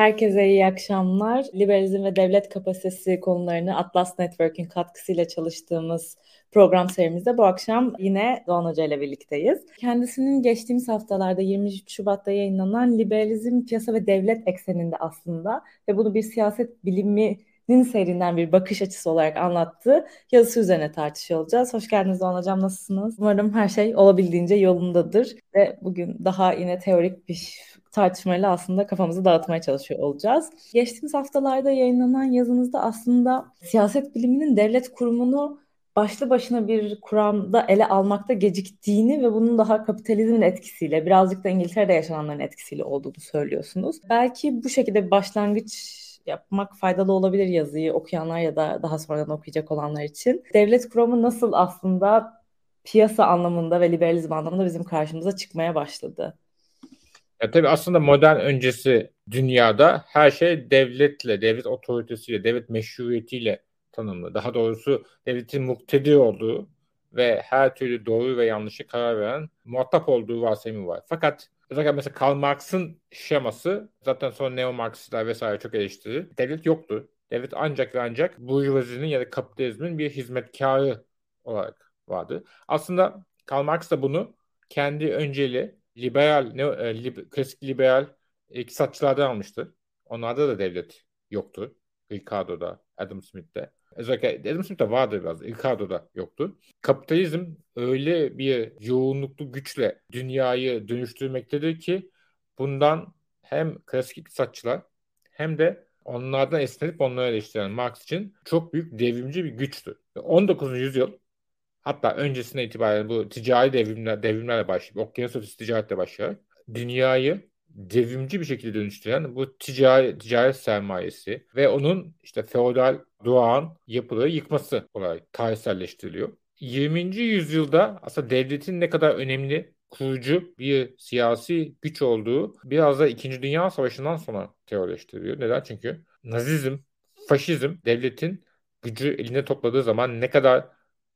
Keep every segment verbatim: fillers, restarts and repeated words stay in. Herkese iyi akşamlar. Liberalizm ve devlet kapasitesi konularını Atlas Network'in katkısıyla çalıştığımız program serimizde bu akşam yine Doğan Hoca ile birlikteyiz. Kendisinin geçtiğimiz haftalarda yirmi üç Şubat'ta yayınlanan Liberalizm, Piyasa ve Devlet ekseninde aslında ve bunu bir siyaset biliminin serinden bir bakış açısı olarak anlattığı yazısı üzerine tartışıyor olacağız. Hoş geldiniz Doğan Hocam, nasılsınız? Umarım her şey olabildiğince yolundadır ve bugün daha yine teorik bir tartışmayla aslında kafamızı dağıtmaya çalışıyor olacağız. Geçtiğimiz haftalarda yayınlanan yazınızda aslında siyaset biliminin devlet kurumunu başlı başına bir kuramda ele almakta geciktiğini ve bunun daha kapitalizmin etkisiyle, birazcık da İngiltere'de yaşananların etkisiyle olduğunu söylüyorsunuz. Belki bu şekilde bir başlangıç yapmak faydalı olabilir yazıyı okuyanlar ya da daha sonradan okuyacak olanlar için. Devlet kuramı nasıl aslında piyasa anlamında ve liberalizm anlamında bizim karşımıza çıkmaya başladı? Ya tabii aslında modern öncesi dünyada her şey devletle, devlet otoritesiyle, devlet meşruiyetiyle tanımlı. Daha doğrusu devletin muktedir olduğu ve her türlü doğru ve yanlışı karar veren, muhatap olduğu varsayımı var. Fakat özellikle mesela Karl Marx'ın şeması, zaten sonra Neo-Marksistler vesaire çok eleştirir. Devlet yoktu. Devlet ancak ve ancak burjuvazinin ya da kapitalizmin bir hizmetkarı olarak vardı. Aslında Karl Marx da bunu kendi önceli liberal, ne, li, klasik liberal iktisatçılardan almıştı. Onlarda da devlet yoktu. Ricardo'da, Adam Smith'te. Özellikle Adam Smith'te vardı biraz, Ricardo'da yoktu. Kapitalizm öyle bir yoğunluklu güçle dünyayı dönüştürmektedir ki bundan hem klasik iktisatçılar hem de onlardan esinlenip onları eleştiren Marx için çok büyük devrimci bir güçtü. on dokuzuncu yüzyıl, hatta öncesine itibaren bu ticari devrimler, devrimlerle başlayıp okyanus ötesi ticaretle başlayarak dünyayı devrimci bir şekilde dönüştüren bu ticari ticaret sermayesi ve onun işte feodal doğan yapıları yıkması olarak tarihselleştiriliyor. yirminci yüzyılda aslında devletin ne kadar önemli kurucu bir siyasi güç olduğu biraz da İkinci Dünya Savaşı'ndan sonra teorileştiriliyor. Neden? Çünkü Nazizm, Faşizm devletin gücü eline topladığı zaman ne kadar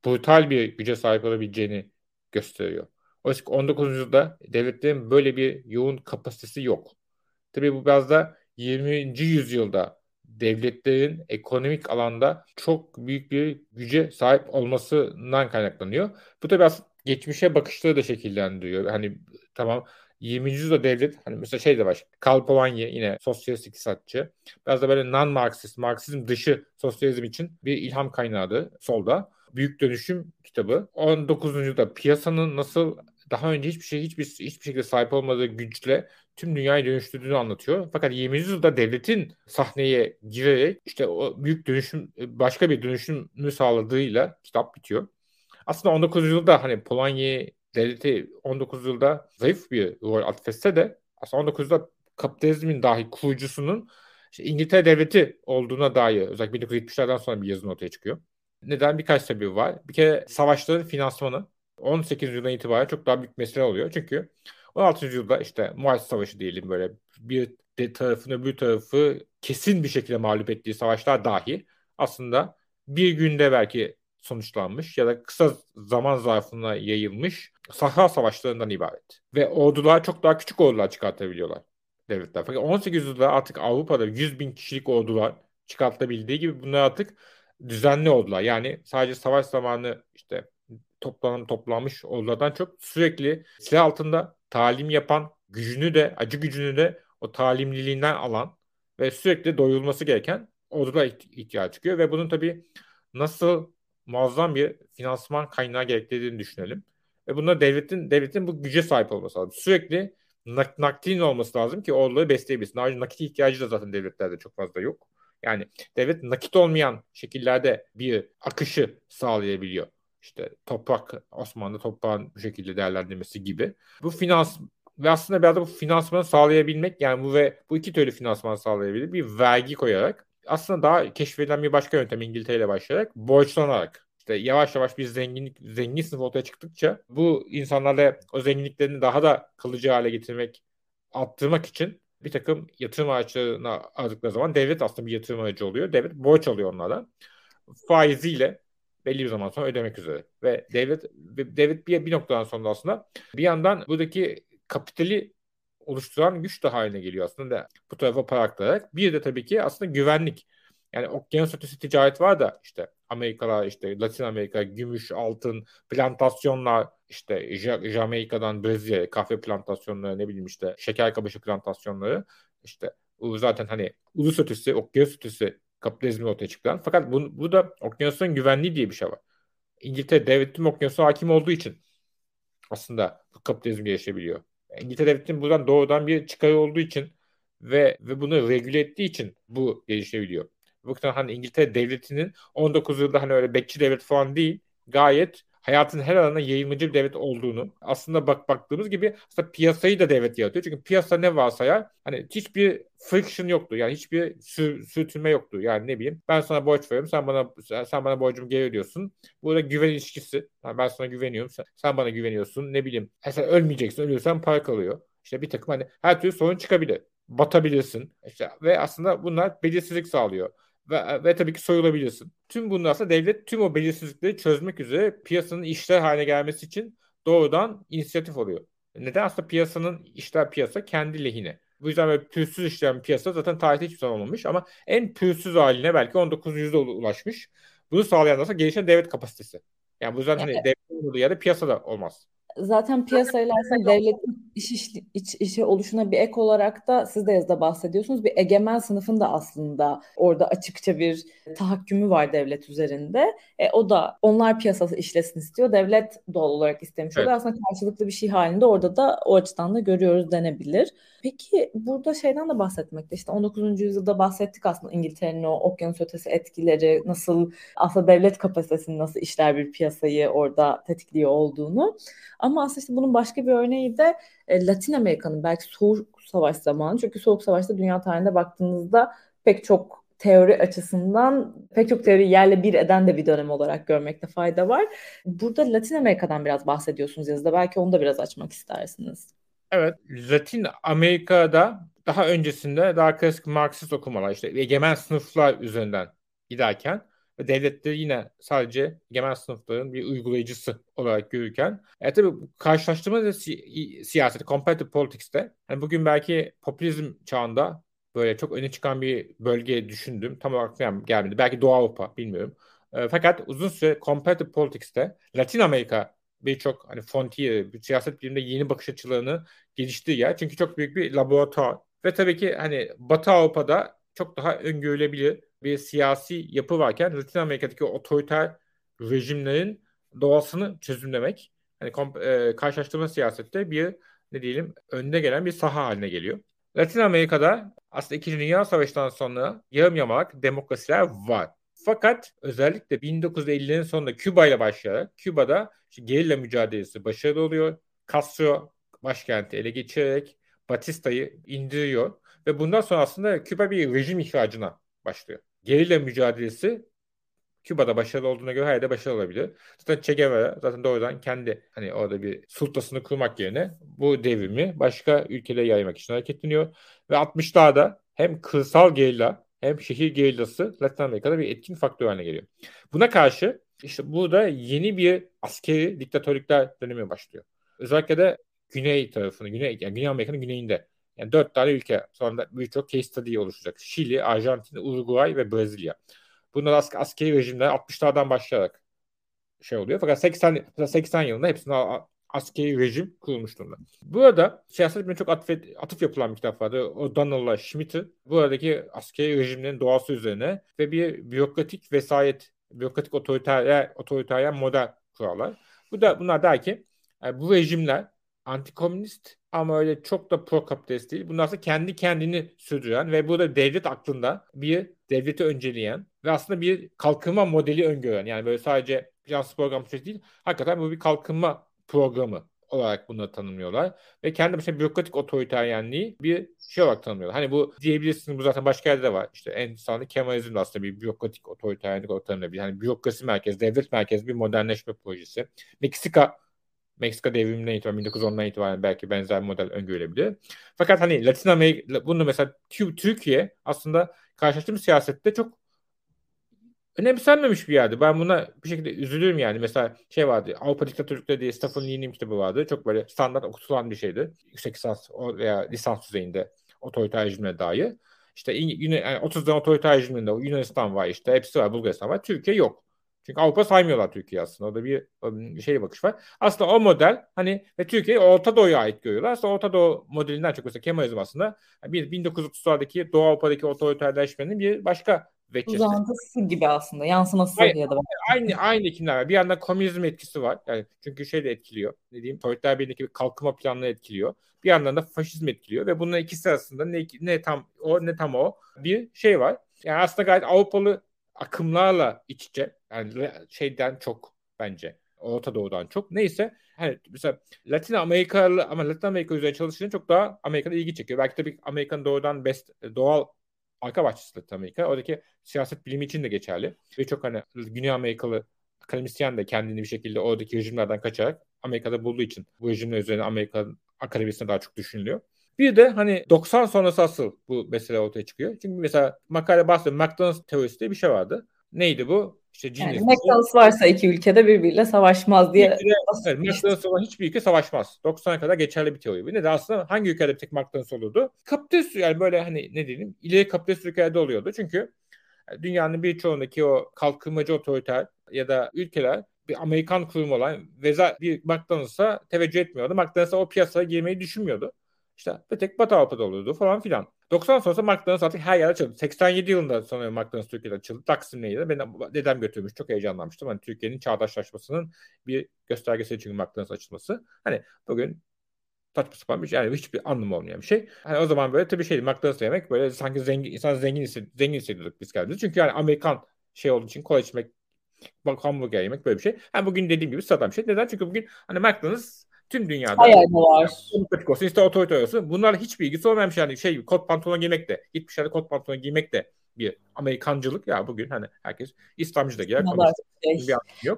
brutal bir güce sahip olabileceğini gösteriyor. Oysa on dokuzuncu yüzyılda devletlerin böyle bir yoğun kapasitesi yok. Tabii bu biraz da yirminci yüzyılda devletlerin ekonomik alanda çok büyük bir güce sahip olmasından kaynaklanıyor. Bu tabii aslında geçmişe bakışları da şekillendiriyor. Hani tamam, yirminci yüzyılda devlet, hani mesela şey de var, Karl Polanyi yine sosyalist iktisatçı. Biraz da böyle non-Marksist, Marksizm dışı sosyalizm için bir ilham kaynağıydı solda. Büyük Dönüşüm kitabı. on dokuzuncu yüzyılda piyasanın nasıl daha önce hiçbir şey hiçbir hiçbir şekilde sahip olmadığı güçle tüm dünyayı dönüştürdüğünü anlatıyor. Fakat yirminci yüzyılda devletin sahneye girerek işte o büyük dönüşüm, başka bir dönüşümü sağladığıyla kitap bitiyor. Aslında on dokuzuncu yüzyılda hani Polanyi devleti on dokuzuncu yüzyılda zayıf bir rol atfetse de aslında on dokuzuncu yüzyılda kapitalizmin dahi kurucusunun işte İngiltere devleti olduğuna dair özellikle bin dokuz yüz yetmişlerden sonra bir yazın ortaya çıkıyor. Neden? Birkaç sebebi var. Bir kere savaşların finansmanı on sekizinci yüzyıldan itibaren çok daha büyük mesele oluyor. Çünkü on altıncı yüzyılda işte Muayş Savaşı diyelim, böyle bir tarafını öbür tarafı kesin bir şekilde mağlup ettiği savaşlar dahi aslında bir günde belki sonuçlanmış ya da kısa zaman zarfına yayılmış Sahra Savaşlarından ibaret. Ve ordular çok daha küçük ordular çıkartabiliyorlar devletler. Fakat on sekizinci yüzyılda artık Avrupa'da yüz bin kişilik ordular çıkartabildiği gibi bunlar artık düzenli ordular. Yani sadece savaş zamanı işte toplanan toplanmış ordulardan çok sürekli silah altında talim yapan, gücünü de acı gücünü de o talimliliğinden alan ve sürekli doyulması gereken ordulara ihtiyaç çıkıyor ve bunun tabii nasıl muazzam bir finansman kaynağı gerektirdiğini düşünelim. Ve bunda devletin devletin bu güce sahip olması lazım. Sürekli nak- nakdinin olması lazım ki orduları besleyebilsin. Ayrıca nakit ihtiyacı da zaten devletlerde çok fazla yok. Yani devlet nakit olmayan şekillerde bir akışı sağlayabiliyor. İşte toprak, Osmanlı toprağın bu şekilde değerlendirmesi gibi. Bu finans ve aslında biraz da bu finansmanı sağlayabilmek, yani bu ve bu iki türlü finansmanı sağlayabilir. Bir vergi koyarak, aslında daha keşfedilen bir başka yöntem İngiltere ile başlayarak, borçlanarak. İşte yavaş yavaş bir zenginlik, zengin sınıf ortaya çıktıkça bu insanlarla o zenginliklerini daha da kalıcı hale getirmek, arttırmak için bir takım yatırım araçlarına aldıkları zaman devlet aslında bir yatırım aracı oluyor. Devlet borç alıyor onlardan. Faiziyle belli bir zaman sonra ödemek üzere. Ve devlet devlet bir, bir noktadan sonra aslında bir yandan buradaki kapitali oluşturan güç de haline geliyor aslında bu tarafa para aktararak. Bir de tabii ki aslında güvenlik. Yani okyanus ötesi ticaret var da işte Amerikalar, işte Latin Amerika, gümüş, altın, plantasyonlar, işte J- Jamaika'dan Brezilya'ya kahve plantasyonları, ne bileyim işte şeker kamışı plantasyonları, işte zaten hani ulus ötesi, okyanus ötesi kapitalizmi ortaya çıkan. Fakat bu, bu da okyanusun güvenliği diye bir şey var. İngiltere devletin okyanusa hakim olduğu için aslında bu kapitalizm gelişebiliyor. İngiltere devletin buradan doğrudan bir çıkarı olduğu için ve ve bunu regüle ettiği için bu gelişebiliyor. Bu kadar hani İngiltere devletinin on dokuz yılda hani öyle bekçi devlet falan değil, gayet hayatın her alanına yayılmacı bir devlet olduğunu aslında bak baktığımız gibi aslında piyasayı da devlet yaratıyor. Çünkü piyasa ne varsa ya hani hiçbir friction yoktu. Yani hiçbir sür, sürtünme yoktu. Yani ne bileyim, ben sana borç veriyorum, sen bana sen bana borcumu geri ödüyorsun. Burada güven ilişkisi. Yani ben sana güveniyorum, sen, sen bana güveniyorsun. Ne bileyim, sen ölmeyeceksin, ölüyorsan para kalıyor. İşte bir takım hani her türlü sorun çıkabilir. Batabilirsin. İşte ve aslında bunlar belirsizlik sağlıyor. Ve, ve tabii ki soyulabilirsin. Tüm bunlar aslında devlet tüm o belirsizlikleri çözmek üzere piyasanın işler haline gelmesi için doğrudan inisiyatif oluyor. Neden? Aslında piyasanın işler piyasa kendi lehine. Bu yüzden böyle pürsüz işleyen piyasa zaten tarihte hiçbir zaman olmamış ama en pürsüz haline belki on dokuzuncu yüzyılda ulaşmış. Bunu sağlayan da aslında gelişen devlet kapasitesi. Yani bu yüzden hani evet. Devletin olduğu yerde piyasa da olmaz. Zaten piyasayla aslında devletin iş, iş, iş işi oluşuna bir ek olarak da siz de yazıda bahsediyorsunuz. Bir egemen sınıfın da aslında orada açıkça bir tahakkümü var devlet üzerinde. E, o da onlar piyasası işlesin istiyor. Devlet doğal olarak istemiş oluyor. Evet. Aslında karşılıklı bir şey halinde orada da o açıdan da görüyoruz denebilir. Peki burada şeyden de bahsetmekte. İşte on dokuzuncu yüzyılda bahsettik aslında İngiltere'nin o okyanus ötesi etkileri, nasıl aslında devlet kapasitesinin nasıl işler bir piyasayı orada tetikliyor olduğunu. Ama aslında işte bunun başka bir örneği de Latin Amerika'nın belki Soğuk Savaş zamanı. Çünkü Soğuk Savaş'ta dünya tarihine baktığınızda pek çok teori açısından pek çok teori yerle bir eden de bir dönem olarak görmekte fayda var. Burada Latin Amerika'dan biraz bahsediyorsunuz yazıda. Belki onu da biraz açmak istersiniz. Evet, Latin Amerika'da daha öncesinde daha klasik Marksist okumalar, işte egemen sınıflar üzerinden giderken ve devletleri yine sadece egemen sınıfların bir uygulayıcısı olarak görürken. E tabii karşılaştırma si- siyaseti, comparative politics'te, yani bugün belki popülizm çağında böyle çok öne çıkan bir bölge düşündüm. Tam olarak gelmedi. Belki Doğu Avrupa, bilmiyorum. E, fakat uzun süre comparative politics'te Latin Amerika birçok hani frontier, bir siyaset biliminde yeni bakış açılarını geliştirdiği yer. Çünkü çok büyük bir laboratuvar. Ve tabii ki hani Batı Avrupa'da çok daha öngörülebilir bir siyasi yapı varken Latin Amerika'daki otoriter rejimlerin doğasını çözümlemek hani komp- e, karşılaştırma siyasette bir ne diyelim önde gelen bir saha haline geliyor. Latin Amerika'da aslında İkinci Dünya Savaşı'ndan sonra yarım yamalak demokrasiler var. Fakat özellikle bin dokuz yüz ellilerin sonunda Küba ile başlayarak Küba'da işte gerilla mücadelesi başarılı oluyor. Castro başkenti ele geçirerek Batista'yı indiriyor ve bundan sonra aslında Küba bir rejim ihracına başlıyor. Gerilla mücadelesi Küba'da başarılı olduğuna göre her yerde başarılı olabilir. Zaten Che Guevara zaten doğrudan kendi hani orada bir sultasını kurmak yerine bu devrimi başka ülkelere yaymak için hareketleniyor. Ve altmışlarda hem kırsal gerilla hem şehir gerillası Latin Amerika'da bir etkin faktör haline geliyor. Buna karşı işte burada yeni bir askeri diktatörlükler dönemi başlıyor. Özellikle de Güney tarafını, Güney, yani Güney Amerika'nın güneyinde. Yani dört tane ülke. Sonra birçok case study oluşacak. Şili, Arjantin, Uruguay ve Brezilya. Bunlar ask- askeri rejimler altmışlardan başlayarak şey oluyor. Fakat seksen, seksen yılında hepsinde askeri rejim kurulmuş durumda. Burada siyasetine çok atfet, atıf yapılan bir kitap vardı. O Donald'la Schmidt'i buradaki askeri rejimlerin doğası üzerine ve bir bürokratik vesayet, bürokratik otoriter, otoriter model kurarlar. Bu da, bunlar der ki yani bu rejimler antikomünist ama öyle çok da pro kapitalist değil. Bunlar aslında kendi kendini sürdüren ve burada devlet aklında bir devleti önceleyen ve aslında bir kalkınma modeli öngören. Yani böyle sadece finans programı değil, hakikaten bu bir kalkınma programı olarak bunu tanımlıyorlar. Ve kendi başına bürokratik otoriteryenliği bir şey olarak tanımlıyorlar. Hani bu diyebilirsiniz, bu zaten başka yerde de var. İşte en sonunda Kemalizm de aslında bir bürokratik otoriteryenlik olarak tanımlıyor. Hani bürokrasi merkezi, devlet merkezi bir modernleşme projesi. Meksika Meksika devriminden itibaren bin dokuz yüz ondan itibaren belki benzer bir model öngörülebilir. Fakat hani Latin Amerika, bunu mesela Türkiye aslında karşılaştığımız siyasette çok önemsenmemiş bir yerdi. Ben buna bir şekilde üzülürüm yani. Mesela şey vardı, Avrupa Diktatörlükleri diye Stephen Lee'nin kitabı vardı. Çok böyle standart okutulan bir şeydi. Yüksek lisans veya lisans düzeyinde otoriter rejime dair. İşte yani otuzdan otoriter rejiminde Yunanistan var işte, hepsi var, Bulgaristan var. Türkiye yok. Çünkü Avrupa saymıyorlar Türkiye aslında. Orada bir, bir şey bakış var. Aslında o model hani ve Türkiye'yi Orta Doğu'ya ait görüyorlar. Aslında Orta Doğu modelinden çok mesela Kemalizm aslında bir bin dokuz yüz otuzlardaki Doğu Avrupa'daki otoriterleşmenin bir başka veçesi. Uzantısı gibi aslında. Yansıması aynı, ya da. Aynı, aynı kimler var. Bir yandan komünizm etkisi var. Yani çünkü şey de etkiliyor. Ne diyeyim? Sovyetler Birliği'ndeki bir kalkınma planları etkiliyor. Bir yandan da faşizm etkiliyor ve bunların ikisi arasında ne, ne tam o ne tam o bir şey var. Yani aslında gayet Avrupalı akımlarla iç içe, yani şeyden çok bence Orta Doğu'dan çok. Neyse hani mesela Latin Amerikalı, ama Latin Amerika üzerine çalışırken çok daha Amerika'da ilgi çekiyor. Belki tabii Amerika'nın doğrudan best, doğal arka bahçesi Latin Amerika. Oradaki siyaset bilimi için de geçerli. Birçok hani Güney Amerikalı akademisyen de kendini bir şekilde oradaki rejimlerden kaçarak Amerika'da bulduğu için bu rejimler üzerine Amerika'nın akademisine daha çok düşünülüyor. Bir de hani doksan sonrası asıl bu mesele ortaya çıkıyor. Çünkü mesela makale bahsediyor. McDonald's teorisi diye bir şey vardı. Neydi bu? İşte yani McDonald's varsa iki ülkede birbiriyle savaşmaz diye. Evet, McDonald's olan hiçbir ülke savaşmaz. doksana kadar geçerli bir teori. Ne de aslında hangi ülkede bir tek McDonald's olurdu? Kapitalist, yani böyle hani ne diyeyim, ileri kapitalist ülkelerde oluyordu. Çünkü dünyanın birçoğundaki o kalkınmacı otoriter ya da ülkeler bir Amerikan kurumu olan veza bir McDonald's'a teveccüh etmiyordu. McDonald's'a o piyasaya girmeyi düşünmüyordu. İşte bir tek Batı Avrupa'da oluyordu falan filan. doksan sonrası McDonald's artık her yerde açıldı. seksen yedi yılında sonra McDonald's Türkiye'de açıldı. Taksim'le ilgili beni dedem götürmüş. Çok heyecanlanmıştım. Hani Türkiye'nin çağdaşlaşmasının bir göstergesi çünkü McDonald's açılması. Hani bugün saçma sapan bir şey. Yani hiçbir anlamı olmayan bir şey. Hani o zaman böyle tabii şeydi, McDonald's yemek böyle sanki zengin, insan zengin hissediyorduk, zengin hissediyorduk biz kendimizi. Çünkü yani Amerikan şey olduğu için kola içmek, hamburger yemek böyle bir şey. Yani bugün dediğim gibi sıradan bir şey. Neden? Çünkü bugün hani McDonald's tüm dünyada hayallar, demokratik olsun, işte otoriter olsun. Bunlarla hiçbir ilgisi olmamış yani şey, kot pantolon giymek de, gitmişlerde kot pantolon giymek de bir Amerikancılık ya bugün, hani herkes İslamcı da giyer.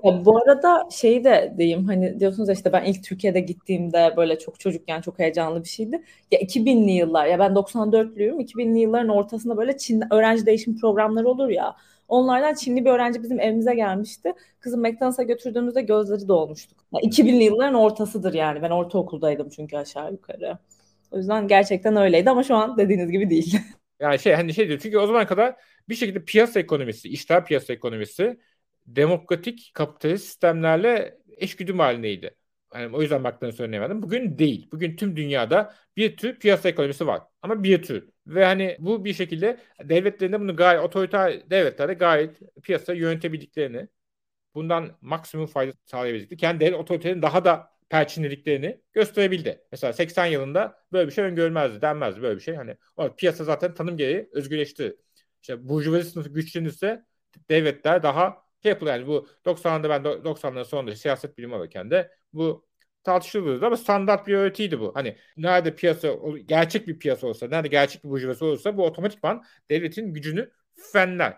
Bu arada şeyi de diyeyim, hani diyorsunuz işte ben ilk Türkiye'de gittiğimde böyle çok çocukken çok heyecanlı bir şeydi. Ya iki binli yıllar, ya ben doksan dörtlüyüm, iki binli yılların ortasında böyle Çin öğrenci değişim programları olur ya. Onlardan Çinli bir öğrenci bizim evimize gelmişti. Kızım McDonald's'a götürdüğümüzde gözleri dolmuştuk. Yani iki binli yılların ortasıdır yani. Ben ortaokuldaydım çünkü aşağı yukarı. O yüzden gerçekten öyleydi ama şu an dediğiniz gibi değil. Yani şey hani şey diyor, çünkü o zaman kadar bir şekilde piyasa ekonomisi, işler piyasa ekonomisi demokratik kapitalist sistemlerle eşgüdüm halindeydi. Yani o yüzden McDonald's'ı öneremedim. Bugün değil. Bugün tüm dünyada bir tür piyasa ekonomisi var. Ama bir tür. Ve hani bu bir şekilde devletlerinde bunu gayet otoriter devletlerde gayet piyasa yönetebildiklerini, bundan maksimum fayda sağlayabildiklerini, kendi devlet otoritelerinin daha da perçinlediklerini gösterebildi. Mesela seksen yılında böyle bir şey öngörülmezdi, denmezdi böyle bir şey. Hani o piyasa zaten tanım gereği özgürleşti. İşte burjuvazi sınıfı güçlenirse devletler daha şey yapılıyor. Yani bu doksanlarda, ben doksanların sonunda siyaset bilimi alırken de bu tartışılıyordu ama standart bir öğretiydi bu. Hani nerede piyasa, gerçek bir piyasa olsa, nerede gerçek bir burjuvası olursa bu otomatikman devletin gücünü fenler.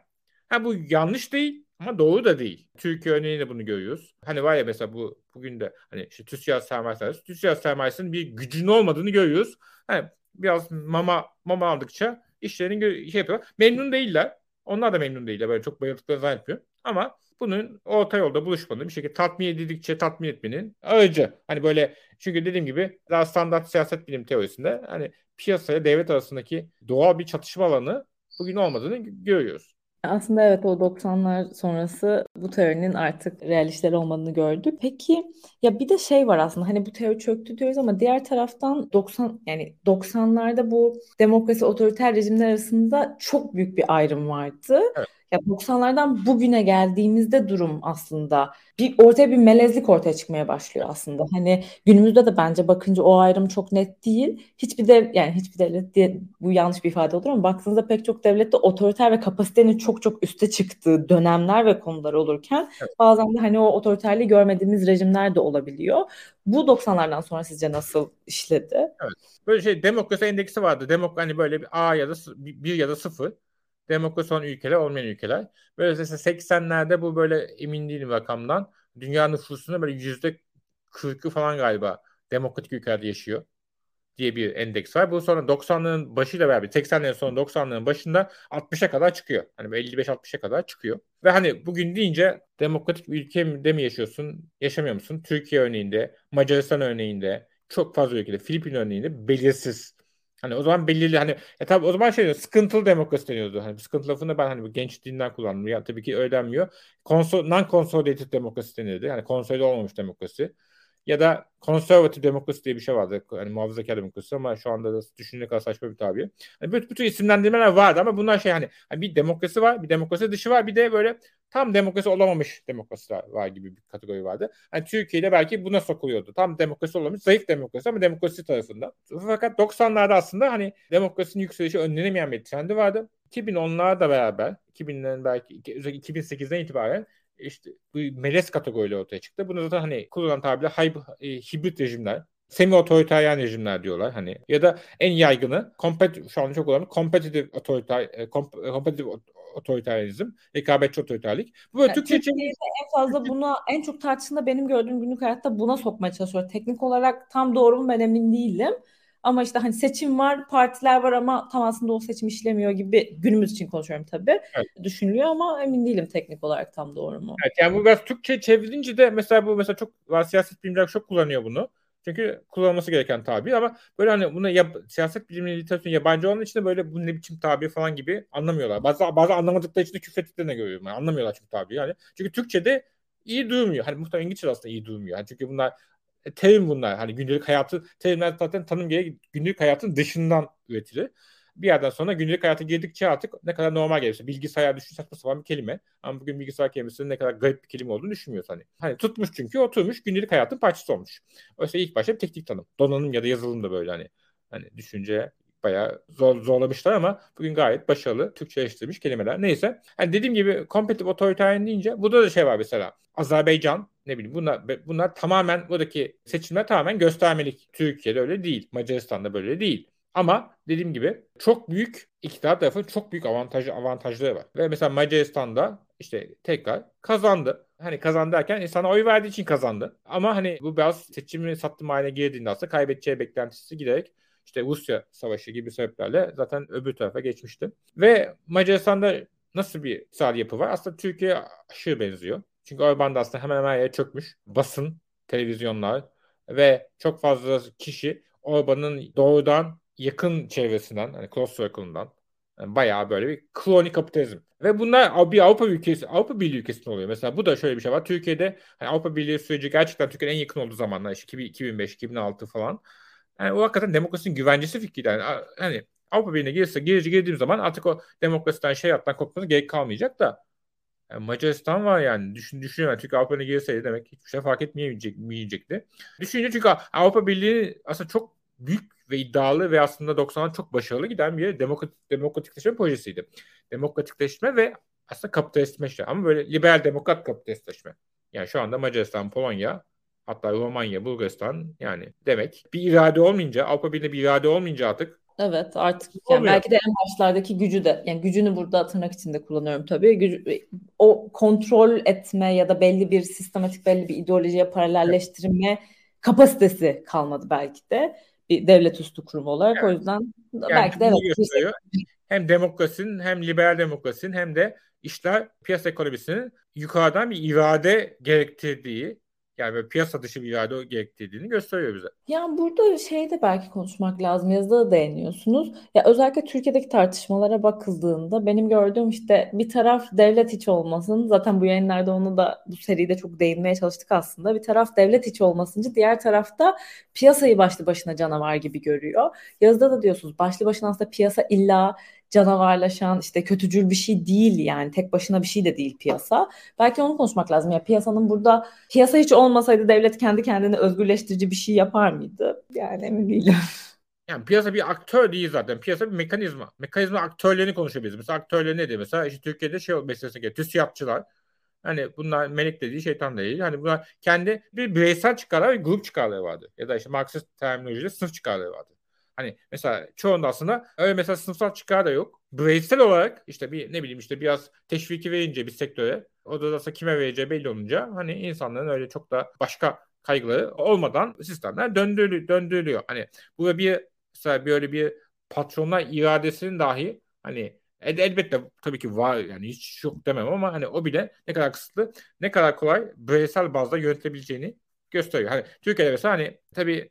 Ha, bu yanlış değil ama doğru da değil. Türkiye örneğinde bunu görüyoruz. Hani var ya mesela bu bugün de hani işte TÜSİAD sermayesi, TÜSİAD sermayesinin bir gücünün olmadığını görüyoruz. Hani biraz mama mama aldıkça işlerin gö- şey yapıyor. Memnun değiller. Onlar da memnun değiller. Böyle çok bayıldıklarını zannetmiyor. Ama bunun orta yolda buluşmanın bir şekilde tatmin edildikçe tatmin etmenin aracı. Hani böyle çünkü dediğim gibi daha standart siyaset bilim teorisinde hani piyasaya devlet arasındaki doğal bir çatışma alanı bugün olmadığını görüyoruz. Aslında evet, o doksanlar sonrası bu teorinin artık realistler olmadığını gördük. Peki ya bir de şey var aslında, hani bu teori çöktü diyoruz ama diğer taraftan doksan yani doksanlarda bu demokrasi otoriter rejimler arasında çok büyük bir ayrım vardı. Evet. Ya doksanlardan bugüne geldiğimizde durum aslında bir ortaya bir melezlik ortaya çıkmaya başlıyor aslında. Hani günümüzde de bence bakınca o ayrım çok net değil. Hiçbir dev yani hiçbir devlet diye bu yanlış bir ifade olur ama baktığınızda pek çok devlette de otoriter ve kapasitenin çok çok üste çıktığı dönemler ve konular olurken evet, bazen de hani o otoriterliği görmediğimiz rejimler de olabiliyor. Bu doksanlardan sonra sizce nasıl işledi? Evet. Böyle şey demokrasi endeksi vardı. Demok hani böyle bir A ya da bir ya da sıfır. Demokrasi olan ülkeler, olmayan ülkeler. Böyle mesela seksenlerde bu böyle emin değilim rakamdan. Dünya nüfusunda böyle yüzde kırkı falan galiba demokratik ülkelerde yaşıyor. diye bir endeks var. Bu sonra doksanların başıyla beraber seksenlerin sonu doksanların başında altmışa kadar çıkıyor. Hani elli beş altmışa kadar çıkıyor. Ve hani bugün deyince demokratik bir ülkede mi yaşıyorsun, yaşamıyor musun? Türkiye örneğinde, Macaristan örneğinde, çok fazla ülkede, Filipin örneğinde belirsiz. Hani o zaman belirli hani e tabii o zaman şey diyor, sıkıntılı demokrasi deniyordu. Hani sıkıntı lafını ben hani gençliğinden kullandım. Ya tabii ki öğrenmiyor. Konso- non-consolidated demokrasi deniyordu. Yani konsolide olmamış demokrasi. Ya da konservatif demokrasi diye bir şey vardı. Yani muhafazakar demokrasi ama şu anda da düşünülecek kadar saçma bir tabir. Yani bütün, bütün isimlendirmeler vardı ama bunlar şey hani, hani bir demokrasi var, bir demokrasi dışı var, bir de böyle tam demokrasi olamamış demokrasiler var gibi bir kategori vardı. Hani Türkiye'de belki buna sokuluyordu. Tam demokrasi olamamış, zayıf demokrasi ama demokrasi tarafında. Fakat doksanlarda aslında hani demokrasinin yükselişi önlenemeyen bir trendi vardı. iki bin onlarla beraber, iki binlerin belki iki bin sekizden itibaren İşte bu melez kategoriyle ortaya çıktı. Bunu zaten hani kullanılan tabirle hibrit rejimler, semi-otoriteryen rejimler diyorlar hani. Ya da en yaygını kompet- şu an çok olan kompetitif otoriter kompetitif otoriteryenizm, rekabetçi otoriterlik. Bu böyle yani Türkiye Türkiye'de için... en fazla buna en çok tartışında benim gördüğüm günlük hayatta buna sokmaya çalışıyor. Teknik olarak tam doğru mu ben emin değilim. Ama işte hani seçim var, partiler var ama tam aslında o seçim işlemiyor gibi günümüz için konuşuyorum tabii. Evet. Düşünülüyor ama emin değilim teknik olarak tam doğru mu? Evet, yani bu biraz Türkçe çevrilince de mesela bu mesela çok siyaset bilimciler çok kullanıyor bunu. Çünkü kullanılması gereken tabir ama böyle hani bunu yap, siyaset bilimleri literatürü yabancı olan için de böyle bu ne biçim tabir falan gibi anlamıyorlar. Bazı bazı anlamadıkları için de küfrettiklerini görüyorum. Yani anlamıyorlar çünkü tabiri yani. Çünkü Türkçe'de iyi duymuyor. Hani muhtemelen İngilizce aslında iyi duymuyor. Yani çünkü bunlar terim bunlar. Hani günlük hayatı terimler zaten tanım gereği günlük hayatın dışından üretilir. Bir yerden sonra günlük hayata girdikçe artık ne kadar normal gelirse. Bilgisayar düşün saçma sapan bir kelime. Ama bugün bilgisayar kelimesinin ne kadar garip bir kelime olduğunu düşünmüyoruz hani. Hani tutmuş çünkü oturmuş günlük hayatın parçası olmuş. Oysa ilk başta bir teknik tanım. Donanım ya da yazılım da böyle hani. Hani düşünceye bayağı zor, zorlamışlar ama bugün gayet başarılı Türkçeleştirilmiş kelimeler. Neyse. Hani dediğim gibi kompetitif otoriteryen deyince burada da şey var mesela. Azerbaycan ne bileyim bunlar, bunlar tamamen buradaki seçimler tamamen göstermelik. Türkiye'de öyle değil. Macaristan'da böyle değil. Ama dediğim gibi çok büyük iktidar tarafı çok büyük avantajı avantajları var. Ve mesela Macaristan'da işte tekrar kazandı. Hani kazandı derken insana oy verdiği için kazandı. Ama hani bu biraz seçimi sattım haline girdiğinde aslında kaybedeceği beklentisi giderek işte Rusya Savaşı gibi sebeplerle zaten öbür tarafa geçmişti. Ve Macaristan'da nasıl bir iktisadi yapı var? Aslında Türkiye'ye aşırı benziyor. Çünkü Orban da aslında hemen hemen yere çökmüş. Basın, televizyonlar ve çok fazla kişi Orban'ın doğrudan yakın çevresinden, hani close circle'ından yani bayağı böyle bir kloni kapitalizm. Ve bunlar bir Avrupa ülkesi, Avrupa Birliği ülkesinde oluyor. Mesela bu da şöyle bir şey var. Türkiye'de hani Avrupa Birliği süreci gerçekten Türkiye'nin en yakın olduğu zamanlar işte iki bin beş iki bin altı falan. Yani o hakikaten demokrasinin güvencesi fikriydi. Yani hani Avrupa Birliği'ne girse girici girdiğim zaman artık o demokrasiden şey yaptan korkmanız gerek kalmayacak da yani Macaristan var yani. Düşün, düşünüyorum. Çünkü Avrupa Birliği'ne girseydi demek hiçbir şey fark etmeyecekti. Düşününce çünkü Avrupa Birliği aslında çok büyük ve iddialı ve aslında doksanlarda çok başarılı giden bir demokratik, demokratikleşme projesiydi. Demokratikleşme ve aslında kapitalistleşme ama böyle liberal demokrat kapitalistleşme. Yani şu anda Macaristan, Polonya hatta Romanya, Bulgaristan yani demek bir irade olmayınca Avrupa Birliği'nde bir irade olmayınca artık evet artık yani belki de en başlardaki gücü de yani gücünü burada tırnak içinde kullanıyorum tabii. Gücü, o kontrol etme ya da belli bir sistematik belli bir ideolojiye paralelleştirme evet. Kapasitesi kalmadı belki de bir devlet üstü kurum olarak evet. O yüzden yani belki de evet. Hem demokrasinin hem liberal demokrasinin hem de işler piyasa ekonomisinin yukarıdan bir irade gerektirdiği yani böyle piyasa dışı bir irade gerektirdiğini gösteriyor bize. Yani burada şey de belki konuşmak lazım. Yazıda da değiniyorsunuz. Ya özellikle Türkiye'deki tartışmalara bakıldığında benim gördüğüm işte bir taraf devlet içi olmasın. Zaten bu yayınlarda onu da bu seride çok değinmeye çalıştık aslında. Bir taraf devlet içi olmasıncı diğer tarafta piyasayı başlı başına canavar gibi görüyor. Yazıda da diyorsunuz başlı başına aslında piyasa illa canavarlaşan işte kötücül bir şey değil yani tek başına bir şey de değil piyasa. Belki onu konuşmak lazım ya piyasanın burada piyasa hiç olmasaydı devlet kendi kendine özgürleştirici bir şey yapar mıydı? Yani emin değilim. Yani piyasa bir aktör değil zaten. Piyasa bir mekanizma. Mekanizma aktörlerini konuşabiliriz. Mesela aktörler nedir? Mesela işte Türkiye'de şey meselesi geliyor. TÜSİAD'çılar. Hani bunlar melek dediği şeytan da değil. Hani bunlar kendi bir bireysel çıkarlar ve grup çıkarları vardı. Ya da işte Marksist terminolojide sınıf çıkarları vardı. Hani mesela çoğunda aslında öyle mesela sınıfsal çıkar da yok. Bireysel olarak işte bir ne bileyim işte biraz teşviki verince bir sektöre o da aslında kime vereceği belli olunca hani insanların öyle çok da başka kaygıları olmadan sistemler döndürülüyor. döndürülüyor. Hani bu bir mesela böyle bir patronlar iradesinin dahi hani el, elbette tabii ki var, yani hiç yok demem ama hani o bile ne kadar kısıtlı, ne kadar kolay bireysel bazda yönetilebileceğini gösteriyor. Hani Türkiye'de mesela hani tabii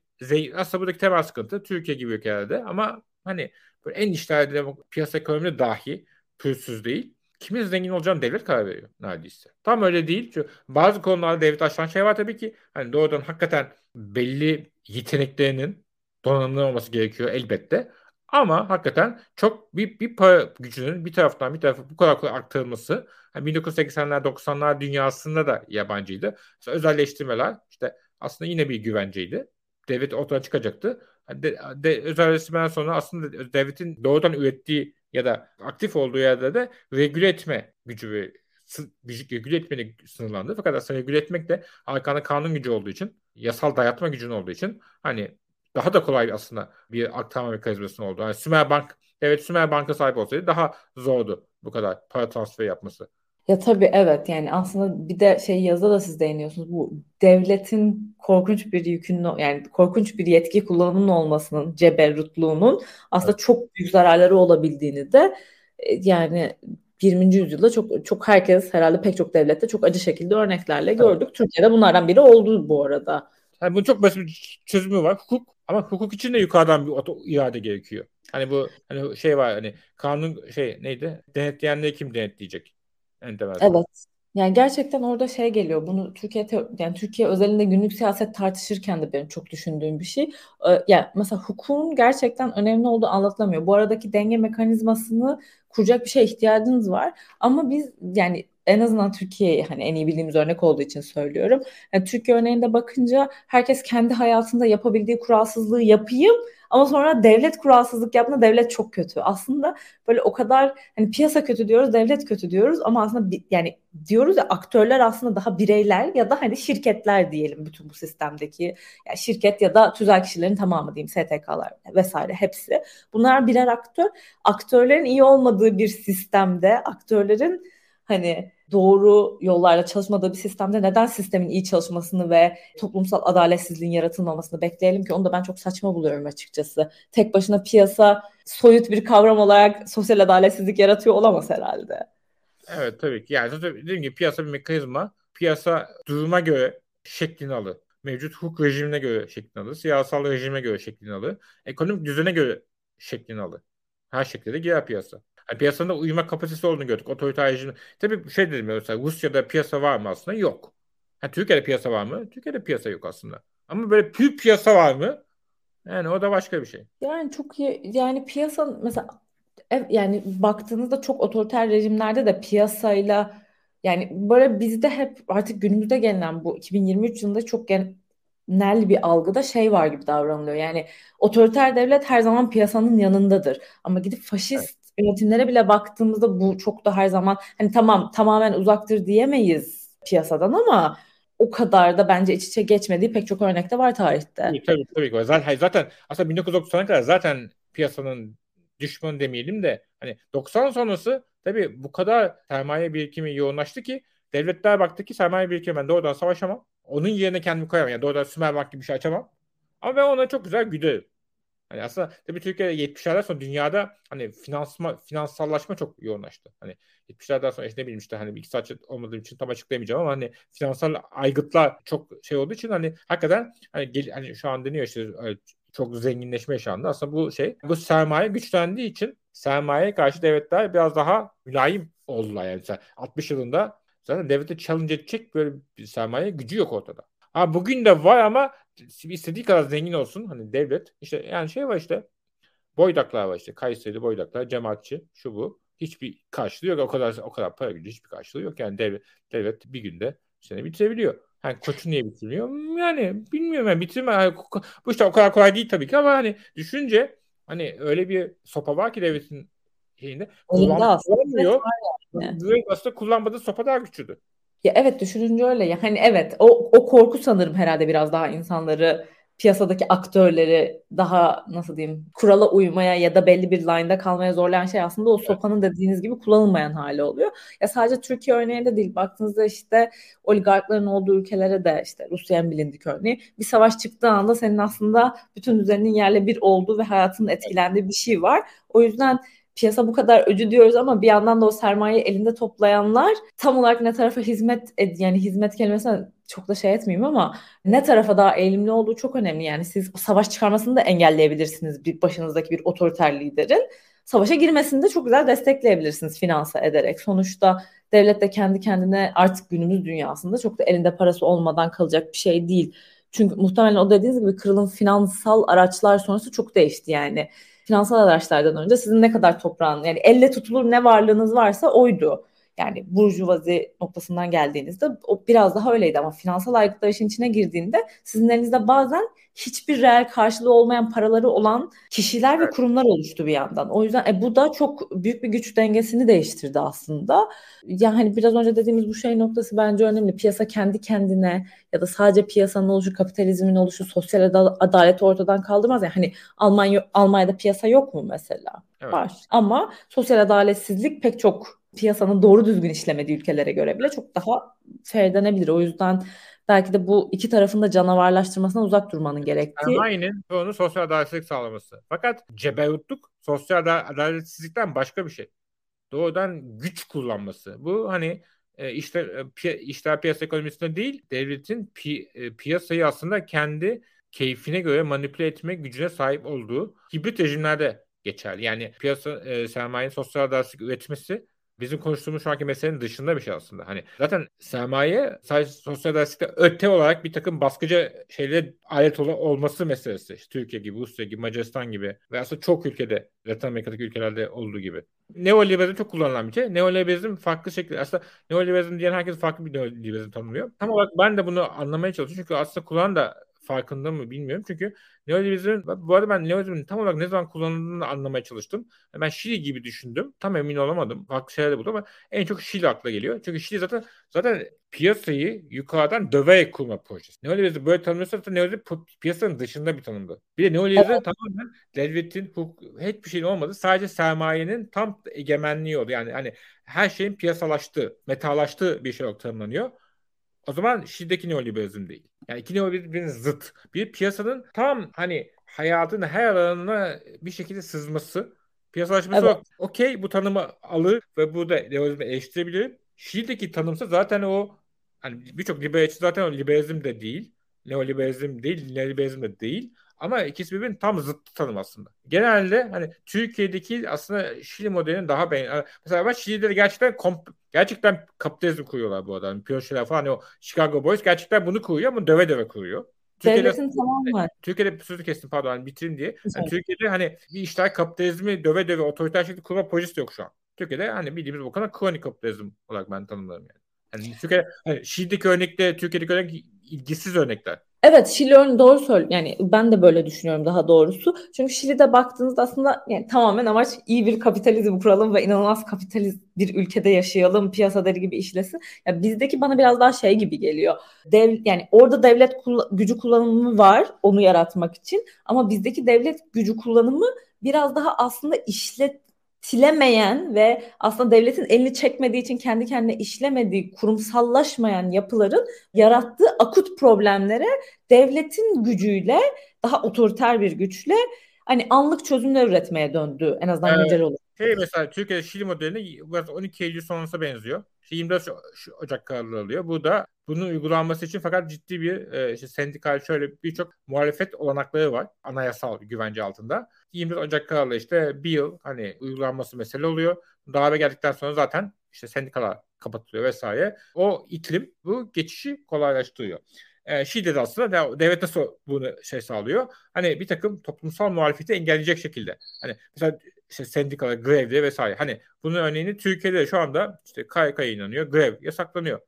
aslında buradaki temel sıkıntı Türkiye gibi ülkelerde ama hani böyle en işlerde piyasa ekonomide dahi pürüzsüz değil. Kimin zengin olacağını devlet karar veriyor neredeyse. Tam öyle değil. Çünkü bazı konularda devlet aşan şey var tabii ki. Hani doğrudan hakikaten belli yeteneklerinin donanımlı olması gerekiyor elbette. Ama hakikaten çok bir, bir para gücünün bir taraftan bir tarafa bu kadar kolay aktarılması. Yani bin dokuz yüz seksenler doksanlar dünyasında da yabancıydı. Mesela özelleştirmeler işte aslında yine bir güvenceydi. Devlet ortadan çıkacaktı. De, de, özelleştirmeden sonra aslında devletin doğrudan ürettiği ya da aktif olduğu yerde de regüle etme gücü regüle etmeni sınırlandı. Fakat aslında regüle etmek de arkanda kanun gücü olduğu için, yasal dayatma gücünün olduğu için hani daha da kolay aslında bir aktarma mekanizmasının oldu. Yani Sümer Bank, evet Sümer Bank'a sahip olsaydı daha zordu bu kadar para transferi yapması. Ya tabii evet, yani aslında bir de şey yazıda da siz değiniyorsunuz, bu devletin korkunç bir yükünün, yani korkunç bir yetki kullanımının olmasının, ceberrutluğunun aslında evet, çok büyük zararları olabildiğini de yani yirminci yüzyılda çok çok herkes herhalde pek çok devlette çok acı şekilde örneklerle gördük. Evet. Türkiye'de bunlardan biri oldu bu arada. Yani bunun çok basit bir çözümü var, hukuk, ama hukuk için de yukarıdan bir oto irade gerekiyor. Hani bu hani şey var, hani kanun şey neydi? Denetleyenleri kim denetleyecek? Evet. Yani gerçekten orada şey geliyor. Bunu Türkiye yani Türkiye özelinde günlük siyaset tartışırken de benim çok düşündüğüm bir şey. Yani mesela hukukun gerçekten önemli olduğu anlatılamıyor. Bu aradaki denge mekanizmasını kuracak bir şeye ihtiyacınız var. Ama biz yani en azından Türkiye'yi hani en iyi bildiğimiz örnek olduğu için söylüyorum. Yani Türkiye örneğinde bakınca herkes kendi hayatında yapabildiği kuralsızlığı yapayım. Ama sonra devlet kuralsızlık yaptığında devlet çok kötü. Aslında böyle o kadar hani piyasa kötü diyoruz, devlet kötü diyoruz ama aslında bi, yani diyoruz ya aktörler aslında daha bireyler ya da hani şirketler diyelim bütün bu sistemdeki. Yani şirket ya da tüzel kişilerin tamamı diyeyim, S T K'lar vesaire hepsi. Bunlar birer aktör. Aktörlerin iyi olmadığı bir sistemde, aktörlerin hani doğru yollarla çalışmadığı bir sistemde neden sistemin iyi çalışmasını ve toplumsal adaletsizliğin yaratılmamasını bekleyelim ki? Onu da ben çok saçma buluyorum açıkçası. Tek başına piyasa soyut bir kavram olarak sosyal adaletsizlik yaratıyor olamaz herhalde. Evet tabii ki. Yani dediğim gibi piyasa bir mekanizma. Piyasa duruma göre şeklini alır. Mevcut hukuk rejimine göre şeklini alır. Siyasal rejime göre şeklini alır. Ekonomik düzene göre şeklini alır. Her şekilde girer piyasa. Yani piyasanın da uyuma kapasitesi olduğunu gördük. Otoriter rejim. Tabii şey dedim ya, mesela Rusya'da piyasa var mı aslında? Yok. Yani Türkiye'de piyasa var mı? Türkiye'de piyasa yok aslında. Ama böyle pür piyasa var mı? Yani o da başka bir şey. Yani çok iyi. Yani piyasa mesela yani baktığınızda çok otoriter rejimlerde de piyasayla yani böyle bizde hep artık günümüzde gelinen bu iki bin yirmi üç yılında çok gen nel bir algıda şey var gibi davranılıyor. Yani otoriter devlet her zaman piyasanın yanındadır. Ama gidip faşist evet, yönetimlere bile baktığımızda bu çok da her zaman hani tamam tamamen uzaktır diyemeyiz piyasadan ama o kadar da bence iç içe geçmediği pek çok örnekte var tarihte. Tabii tabii ki. Zaten, zaten aslında bin dokuz yüz doksana kadar zaten piyasanın düşmanı demeyelim de hani doksan sonrası tabii bu kadar sermaye birikimi yoğunlaştı ki devletler baktı ki sermaye birikimi ben doğrudan savaşamam. Onun yerine kendimi koyamam. Yani doğrudan Sümer Bank gibi bir şey açamam. Ama ben ona çok güzel güderim. Hani aslında tabii Türkiye'de yetmişlerden sonra dünyada hani finansma, finansallaşma çok yoğunlaştı. Hani yetmişlerden sonra işte ne bileyim işte hani iktisatçı olmadığım için tam açıklayamayacağım ama hani finansal aygıtlar çok şey olduğu için hani hakikaten hani, gel, hani şu an deniyor işte çok zenginleşme yaşandı. Aslında bu şey bu sermaye güçlendiği için sermayeye karşı devletler biraz daha mülayim oldular. Yani mesela altmış yılında zaten devlete challenge edecek böyle bir sermaye gücü yok ortada. Ha bugün de var ama istediği kadar zengin olsun hani devlet işte yani şey var işte boydaklar var işte Kayseri'li boydaklar cemaatçi şu bu hiçbir karşılığı yok o kadar o kadar para gücü hiçbir karşılığı yok yani devlet, devlet bir günde seni bitirebiliyor. Hani koçu niye bitirmiyor yani bilmiyorum yani bitirme yani, bu işte o kadar kolay değil tabii ki ama hani düşünce hani öyle bir sopa var ki devletin şeyinde kullanmıyor yani. Aslında kullanmadığı sopa daha güçlüdür. Ya evet düşününce öyle ya hani evet o o korku sanırım herhalde biraz daha insanları piyasadaki aktörleri daha nasıl diyeyim kurala uymaya ya da belli bir line'da kalmaya zorlayan şey aslında o sopanın dediğiniz gibi kullanılmayan hali oluyor. Ya sadece Türkiye örneği de değil, baktığınızda işte oligarkların olduğu ülkelere de işte Rusya'nın bilindik örneği. Bir savaş çıktığı anda senin aslında bütün düzeninin yerle bir olduğu ve hayatının etkilendiği bir şey var. O yüzden piyasa bu kadar öcü diyoruz ama bir yandan da o sermayeyi elinde toplayanlar tam olarak ne tarafa hizmet ed- yani hizmet kelimesine çok da şey etmeyeyim ama ne tarafa daha eğilimli olduğu çok önemli. Yani siz savaş çıkarmasını da engelleyebilirsiniz bir başınızdaki bir otoriter liderin. Savaşa girmesini de çok güzel destekleyebilirsiniz finanse ederek. Sonuçta devlet de kendi kendine artık günümüz dünyasında çok da elinde parası olmadan kalacak bir şey değil. Çünkü muhtemelen o dediğiniz gibi kırılım finansal araçlar sonrası çok değişti yani. Finansal araçlardan önce sizin ne kadar toprağın yani elle tutulur ne varlığınız varsa oydu. Yani burjuvazi noktasından geldiğinizde o biraz daha öyleydi ama finansal aygıtlar işin içine girdiğinde sizin elinizde bazen hiçbir reel karşılığı olmayan paraları olan kişiler ve kurumlar oluştu bir yandan. O yüzden e, bu da çok büyük bir güç dengesini değiştirdi aslında. Yani biraz önce dediğimiz bu şey noktası bence önemli. Piyasa kendi kendine ya da sadece piyasanın oluşu, kapitalizmin oluşu, sosyal adaleti ortadan kaldırmaz. Yani hani Almanya, Almanya'da piyasa yok mu mesela? Evet. Var. Ama sosyal adaletsizlik pek çok piyasanın doğru düzgün işlemediği ülkelere göre bile çok daha seyredenebilir. O yüzden belki de bu iki tarafın da canavarlaştırmasından uzak durmanın gerektiği. Sermayenin çoğunun sosyal adaletsizlik sağlaması. Fakat ceberutluk sosyal adaletsizlikten başka bir şey. Doğrudan güç kullanması. Bu hani işte işler piyasa ekonomisinde değil, devletin pi- piyasayı aslında kendi keyfine göre manipüle etme gücüne sahip olduğu hibrit rejimlerde geçerli. Yani piyasa sermayenin sosyal adaletsizlik üretmesi bizim konuştuğumuz şu anki meselenin dışında bir şey aslında. Hani zaten sermaye sadece sosyal adaletsizlikte öte olarak bir takım baskıcı şeylere alet ol- olması meselesi. İşte Türkiye gibi, Rusya gibi, Macaristan gibi ve aslında çok ülkede, Latin Amerika'daki ülkelerde olduğu gibi. Neoliberalizm çok kullanılan bir şey. Neoliberalizm farklı şekilde. Aslında neoliberalizm diyen herkes farklı bir neoliberalizm tanımlıyor. Tam olarak ben de bunu anlamaya çalışıyorum. Çünkü aslında kullanan da farkında mı bilmiyorum. Çünkü neoliberalizmin, bu arada ben neoliberalizmin tam olarak ne zaman kullanıldığını anlamaya çalıştım. Ben Şili gibi düşündüm. Tam emin olamadım. Farklı şeyler de buldum ama en çok Şili akla geliyor. Çünkü Şili zaten zaten piyasayı yukarıdan döverek kurma projesi. Neoliberalizm böyle tanımlıyorsa zaten neoliberalizm piyasanın dışında bir tanımdı. Bir de neoliberalizm evet. Tamamen devletin hukuk, hiçbir şeyin olmadı. Sadece sermayenin tam egemenliği oldu. Yani hani her şeyin piyasalaştığı, metalaştığı bir şey olarak tanımlanıyor. O zaman Şili'deki neoliberalizm değil. Yani iki neoliberalizmin zıt. Bir piyasanın tam hani hayatın her alanına bir şekilde sızması. Piyasalaşması evet. Okey bu tanımı alır ve bu da neoliberalizmi eleştirebilirim. Şili'deki tanımsa zaten o hani birçok liberalizm zaten o liberalizm de değil. Neoliberalizm değil, neoliberalizm de değil. Ama ikisi birbirinin tam zıttı tanım aslında. Genelde hani Türkiye'deki aslında Şili modelinin daha beğen. Mesela ben Şili'de gerçekten komp- gerçekten kapitalizm kuruyorlar bu adam. Piyoşeler falan o Chicago Boys gerçekten bunu kuruyor ama döve döve kuruyor. Devletin tamamı. Türkiye'de sözü kestim pardon hani bitireyim diye. Yani Türkiye'de hani bir işler kapitalizmi döve döve otoriter şekilde kurma projesi yok şu an. Türkiye'de hani bildiğimiz bu kadar kronik kapitalizm olarak ben tanımlarım yani. Yani Türkiye'de hani Şili'deki örnekte Türkiye'deki örnek ilgisiz örnekler. Evet, Şili doğru söylüyor. Yani ben de böyle düşünüyorum daha doğrusu. Çünkü Şili'de baktığınızda aslında yani tamamen amaç iyi bir kapitalizm kuralım ve inanılmaz kapitalist bir ülkede yaşayalım, piyasa deli gibi işlesin. Ya bizdeki bana biraz daha şey gibi geliyor. Dev, yani orada devlet kull- gücü kullanımı var onu yaratmak için ama bizdeki devlet gücü kullanımı biraz daha aslında işlet silemeyen ve aslında devletin elini çekmediği için kendi kendine işlemediği, kurumsallaşmayan yapıların yarattığı akut problemlere devletin gücüyle, daha otoriter bir güçle hani anlık çözümler üretmeye döndü. En azından güncel ee, olur. Şey mesela Türkiye'de Şili modelini on iki Eylül sonrasına benziyor. İşte yirmi dört Ocak kararları alıyor. Bu da bunun uygulanması için fakat ciddi bir e, işte sendikal şöyle birçok muhalefet olanakları var. Anayasal güvence altında. yirmi dört Ocak kararları işte bir yıl hani uygulanması mesele oluyor. Darbe geldikten sonra zaten işte sendikalar kapatılıyor vesaire. O iklim bu geçişi kolaylaştırıyor. E, Şili'de de aslında devlet nasıl bunu şey sağlıyor? Hani bir takım toplumsal muhalefeti engelleyecek şekilde. Hani mesela İşte sendikalar, grevleri vesaire. Hani bunun örneğini Türkiye'de şu anda işte K Y K yayınlanıyor, grev yasaklanıyor.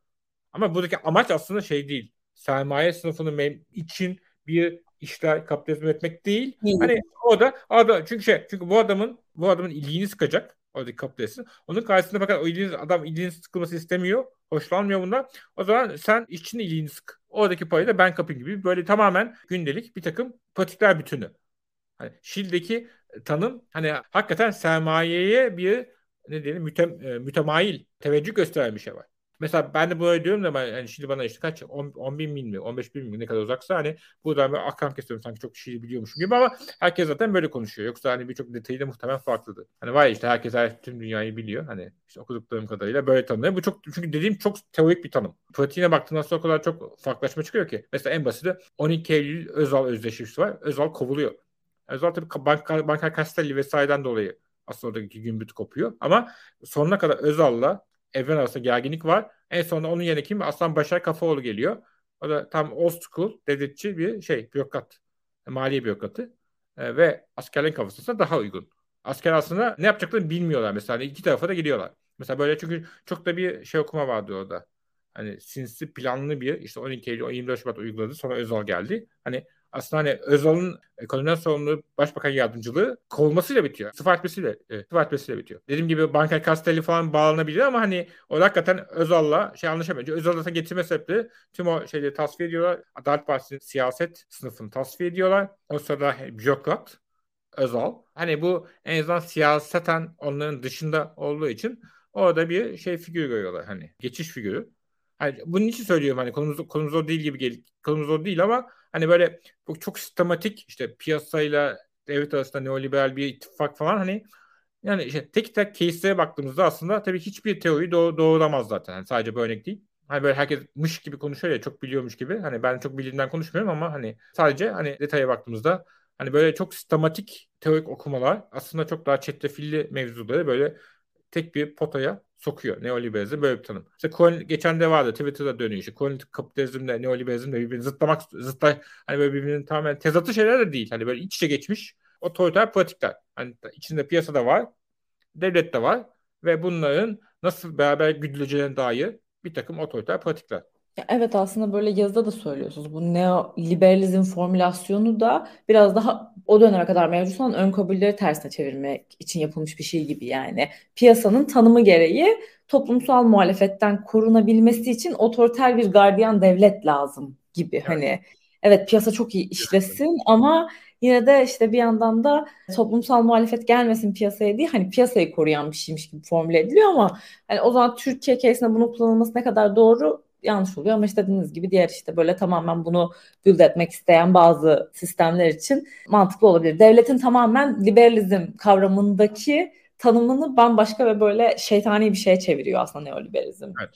Ama buradaki amaç aslında şey değil. Sermaye sınıfının için bir işler kapitalizm üretmek değil. Hani o da, o da çünkü şey, çünkü bu adamın bu adamın iliğini sıkacak oradaki kapitalizm. Onun karşısında fakat o iliğiniz, adam iliğini sıkılması istemiyor. Hoşlanmıyor bundan. O zaman sen işçinin iliğini sık. Oradaki parayı da ben kapayım gibi böyle tamamen gündelik bir takım pratikler bütünü. Hani Şili'deki tanım hani hakikaten sermayeye bir ne diyelim mütem, mütemayil teveccüh gösteren bir şey var. Mesela ben de böyle diyorum da yani Şili bana işte kaç on bin mil mi on beş bin mil mi ne kadar uzaksa hani buradan bir akran kesiyorum sanki çok Şili biliyormuşum gibi ama herkes zaten böyle konuşuyor. Yoksa hani birçok detayı da muhtemelen farklıdır. Hani var ya işte herkes her tüm dünyayı biliyor. Hani işte okuduklarım kadarıyla böyle tanımlıyor. Bu çok çünkü dediğim çok teorik bir tanım. Pratiğine baktığında sonra o kadar çok farklılaşma çıkıyor ki. Mesela en basiti on iki Eylül Özal özdeşleşmesi var. Özal kovuluyor. Özal tabii Banker, Banker Kastelli vesaireden dolayı aslında oradaki gümbüt kopuyor. Ama sonuna kadar Özal'la evren arasında gerginlik var. En sonunda onun yerine kim? Aslan Başar Kafaoğlu geliyor. O da tam old school devletçi bir şey, bürokrat. Maliye bürokratı. E, ve askerlerin kafasına daha uygun. Asker aslında ne yapacaklarını bilmiyorlar mesela. İki tarafa da gidiyorlar. Mesela böyle çünkü çok da bir şey okuma vardı orada. Hani sinsi planlı bir işte on iki Eylül, yirmi dört Şubat uyguladı. Sonra Özal geldi. Hani aslında hani Özal'ın ekonomiden sorumlu başbakan yardımcılığı kovulmasıyla bitiyor. Istifa etmesiyle, e, istifa etmesiyle bitiyor. Dediğim gibi Banker Kastelli falan bağlanabilir ama hani o hakikaten Özal'la şey anlaşamıyor. Özal'ı zaten getirme sebepleri tüm o şeyleri tasfiye ediyorlar. Adalet Partisi'nin siyaset sınıfını tasfiye ediyorlar. O sırada bürokrat Özal. Hani bu en azından siyaseten onların dışında olduğu için orada bir şey figürü görüyorlar. Hani geçiş figürü. Hani bunun için söylüyorum hani konumuz, konumuz o değil gibi gel, konumuz o değil ama hani böyle çok sistematik işte piyasayla devlet arasında neoliberal bir ittifak falan hani yani işte tek tek case'lere baktığımızda aslında tabii hiçbir teoriyi doğ- doğrulamaz zaten. Yani sadece bir örnek değil. Hani böyle herkes mış gibi konuşuyor ya çok biliyormuş gibi. Hani ben çok bildiğimden konuşmuyorum ama hani sadece hani detaya baktığımızda hani böyle çok sistematik teorik okumalar aslında çok daha çetrefilli mevzuları böyle tek bir potaya sokuyor. Neoliberalizm böyle bir tanım. İşte Korn, geçen de vardı Twitter'da dönüyor işte. Kolonitik kapitalizmle neoliberalizmle birbirini zıtlamak zıtla hani böyle birbirinin tamamen tezatı şeyler de değil. Hani böyle iç içe geçmiş o total pratikler. Hani içinde piyasada var, devlet de var ve bunların nasıl beraber güdüleceğine dair bir takım otoriter pratikler. Evet aslında böyle yazıda da söylüyorsunuz. Bu neoliberalizm formülasyonu da biraz daha o döneme kadar mevcut olan ön kabulleri tersine çevirmek için yapılmış bir şey gibi yani. Piyasanın tanımı gereği toplumsal muhalefetten korunabilmesi için otoriter bir gardiyan devlet lazım gibi. Evet. Hani evet piyasa çok iyi işlesin ama yine de işte bir yandan da toplumsal muhalefet gelmesin piyasaya değil hani piyasayı koruyan bir şeymiş gibi formüle ediliyor ama hani o zaman Türkiye case'inde bunun kullanılması ne kadar doğru? Yanlış oluyor ama işte dediğiniz gibi diğer işte böyle tamamen bunu build etmek isteyen bazı sistemler için mantıklı olabilir. Devletin tamamen liberalizm kavramındaki tanımını bambaşka ve böyle şeytani bir şeye çeviriyor aslında neoliberalizm. Evet.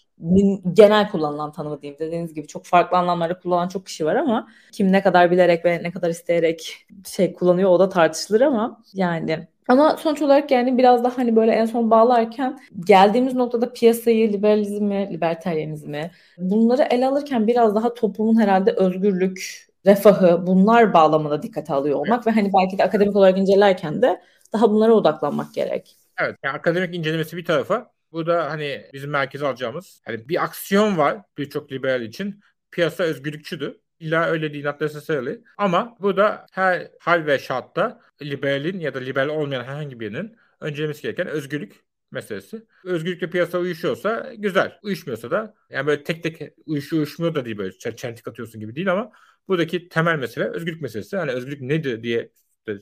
Genel kullanılan tanımı diyeyim. Dediğiniz gibi çok farklı anlamlarda kullanan çok kişi var ama kim ne kadar bilerek ve ne kadar isteyerek şey kullanıyor o da tartışılır ama yani... Ama sonuç olarak yani biraz daha hani böyle en son bağlarken geldiğimiz noktada piyasayı, liberalizmi, libertaryenizmi bunları ele alırken biraz daha toplumun herhalde özgürlük, refahı bunlar bağlamında dikkate alıyor olmak ve hani belki de akademik olarak incelerken de daha bunlara odaklanmak gerek. Evet yani akademik incelemesi bir tarafa bu da hani bizim merkeze alacağımız hani bir aksiyon var birçok liberal için piyasa özgürlükçüdür. İlla öyle değil, not necessarily. Ama bu da her hal ve şartta liberalin ya da liberal olmayan herhangi birinin öncelemesi gereken özgürlük meselesi. Özgürlükle piyasa uyuşuyorsa güzel. Uyuşmuyorsa da yani böyle tek tek uyuşuyor uyuşmuyor da değil böyle çentik atıyorsun gibi değil ama buradaki temel mesele özgürlük meselesi. Hani özgürlük nedir diye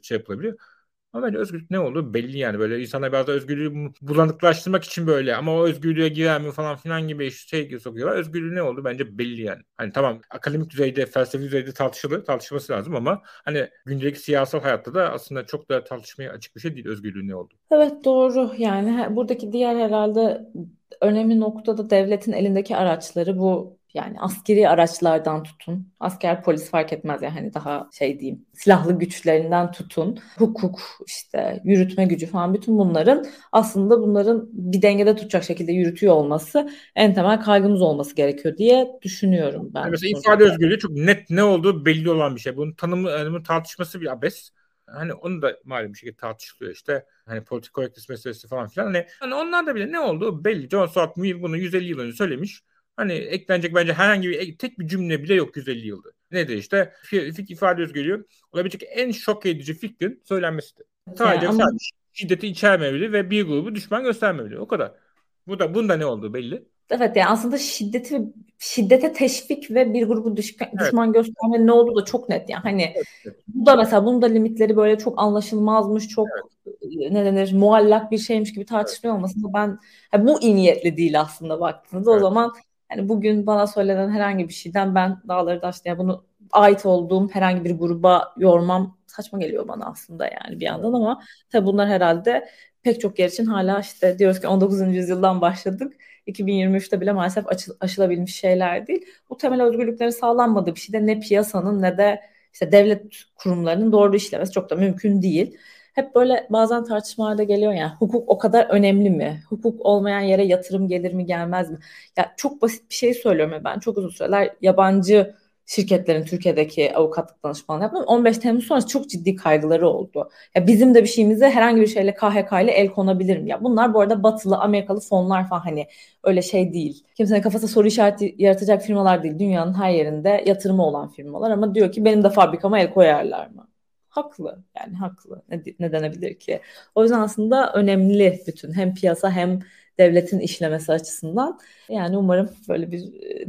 şey yapılabilir. Ama bence özgürlük ne olduğu belli yani böyle insanlar biraz da özgürlüğü bulanıklaştırmak için böyle ama o özgürlüğe girer mi falan filan gibi şey sokuyorlar. Özgürlüğü ne oldu bence belli yani. Hani tamam akademik düzeyde, felsefi düzeyde tartışılır, tartışması lazım ama hani gündelik siyasal hayatta da aslında çok da tartışmaya açık bir şey değil özgürlüğü ne oldu. Evet doğru yani buradaki diğer herhalde önemli noktada devletin elindeki araçları bu. Yani askeri araçlardan tutun, asker polis fark etmez yani hani daha şey diyeyim, silahlı güçlerinden tutun, hukuk işte yürütme gücü falan bütün bunların aslında bunların bir dengede tutacak şekilde yürütüyor olması en temel kaygımız olması gerekiyor diye düşünüyorum ben. Mesela ifade özgürlüğü çok net ne olduğu belli olan bir şey. Bunun tanımı, yani tartışması bir abes. Hani onu da malum bir şekilde tartışılıyor işte. Hani politik correctness meselesi falan filan. Hani, hani onlar da bile ne olduğu belli. John Stuart Mill bunu yüz elli yıl önce söylemiş. Hani eklenecek bence herhangi bir tek bir cümle bile yok yüz elli yılda. Nedir işte? Fikir ifade özgürlüğü olabilecek en şok edici fikrin söylenmesidir. Sadece yani, sadece şiddeti içermemeli ve bir grubu düşman göstermemeli. O kadar. Bu da bunda ne olduğu belli. Evet, yani aslında şiddeti, şiddete teşvik ve bir grubu düşman, evet. düşman gösterme ne olduğu da çok net. Yani hani evet. bu da mesela bunun da limitleri böyle çok anlaşılmazmış, çok evet. ne denir muallak bir şeymiş gibi tartışılıyor evet. olması da ben yani bu iyi niyetli değil aslında baktığınızda. Evet. O zaman yani bugün bana söylenen herhangi bir şeyden ben dağları daştı ya yani bunu ait olduğum herhangi bir gruba yormam saçma geliyor bana aslında yani bir yandan ama tabii bunlar herhalde pek çok yer için hala işte diyoruz ki on dokuzuncu yüzyıldan başladık. iki bin yirmi üçte bile maalesef açı, aşılabilmiş şeyler değil. Bu temel özgürlüklerin sağlanmadığı bir şeyde ne piyasanın ne de işte devlet kurumlarının doğru işlemesi çok da mümkün değil. Hep böyle bazen tartışmalarda geliyor yani hukuk o kadar önemli mi? Hukuk olmayan yere yatırım gelir mi gelmez mi? Ya çok basit bir şey söylüyorum ya ben çok uzun süreler yabancı şirketlerin Türkiye'deki avukatlık danışmanlığı yaptım. on beş Temmuz sonrası çok ciddi kaygıları oldu. Ya bizim de bir şeyimize herhangi bir şeyle K H K ile el konabilir mi? Ya bunlar bu arada batılı Amerikalı fonlar falan hani öyle şey değil. Kimsenin kafasına soru işareti yaratacak firmalar değil. Dünyanın her yerinde yatırımı olan firmalar ama diyor ki benim de fabrikama el koyarlar mı? Haklı yani haklı. Ne, ne denebilir ki? O yüzden aslında önemli bütün hem piyasa hem devletin işlemesi açısından. Yani umarım böyle bir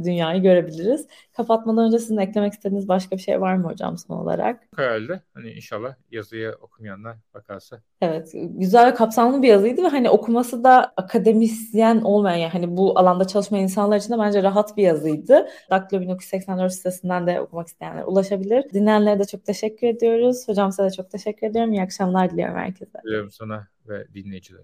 dünyayı görebiliriz. Kapatmadan önce sizin eklemek istediğiniz başka bir şey var mı hocam son olarak? Herhalde. Hani inşallah yazıya okumayanlar bakarsa. Evet. Güzel ve kapsamlı bir yazıydı ve hani okuması da akademisyen olmayan yani hani bu alanda çalışmayan insanlar için de bence rahat bir yazıydı. Daktilo bin dokuz yüz seksen dört sitesinden de okumak isteyenler ulaşabilir. Dinleyenlere de çok teşekkür ediyoruz. Hocam size de çok teşekkür ediyorum. İyi akşamlar diliyorum herkese. Diliyorum sana ve dinleyicilere.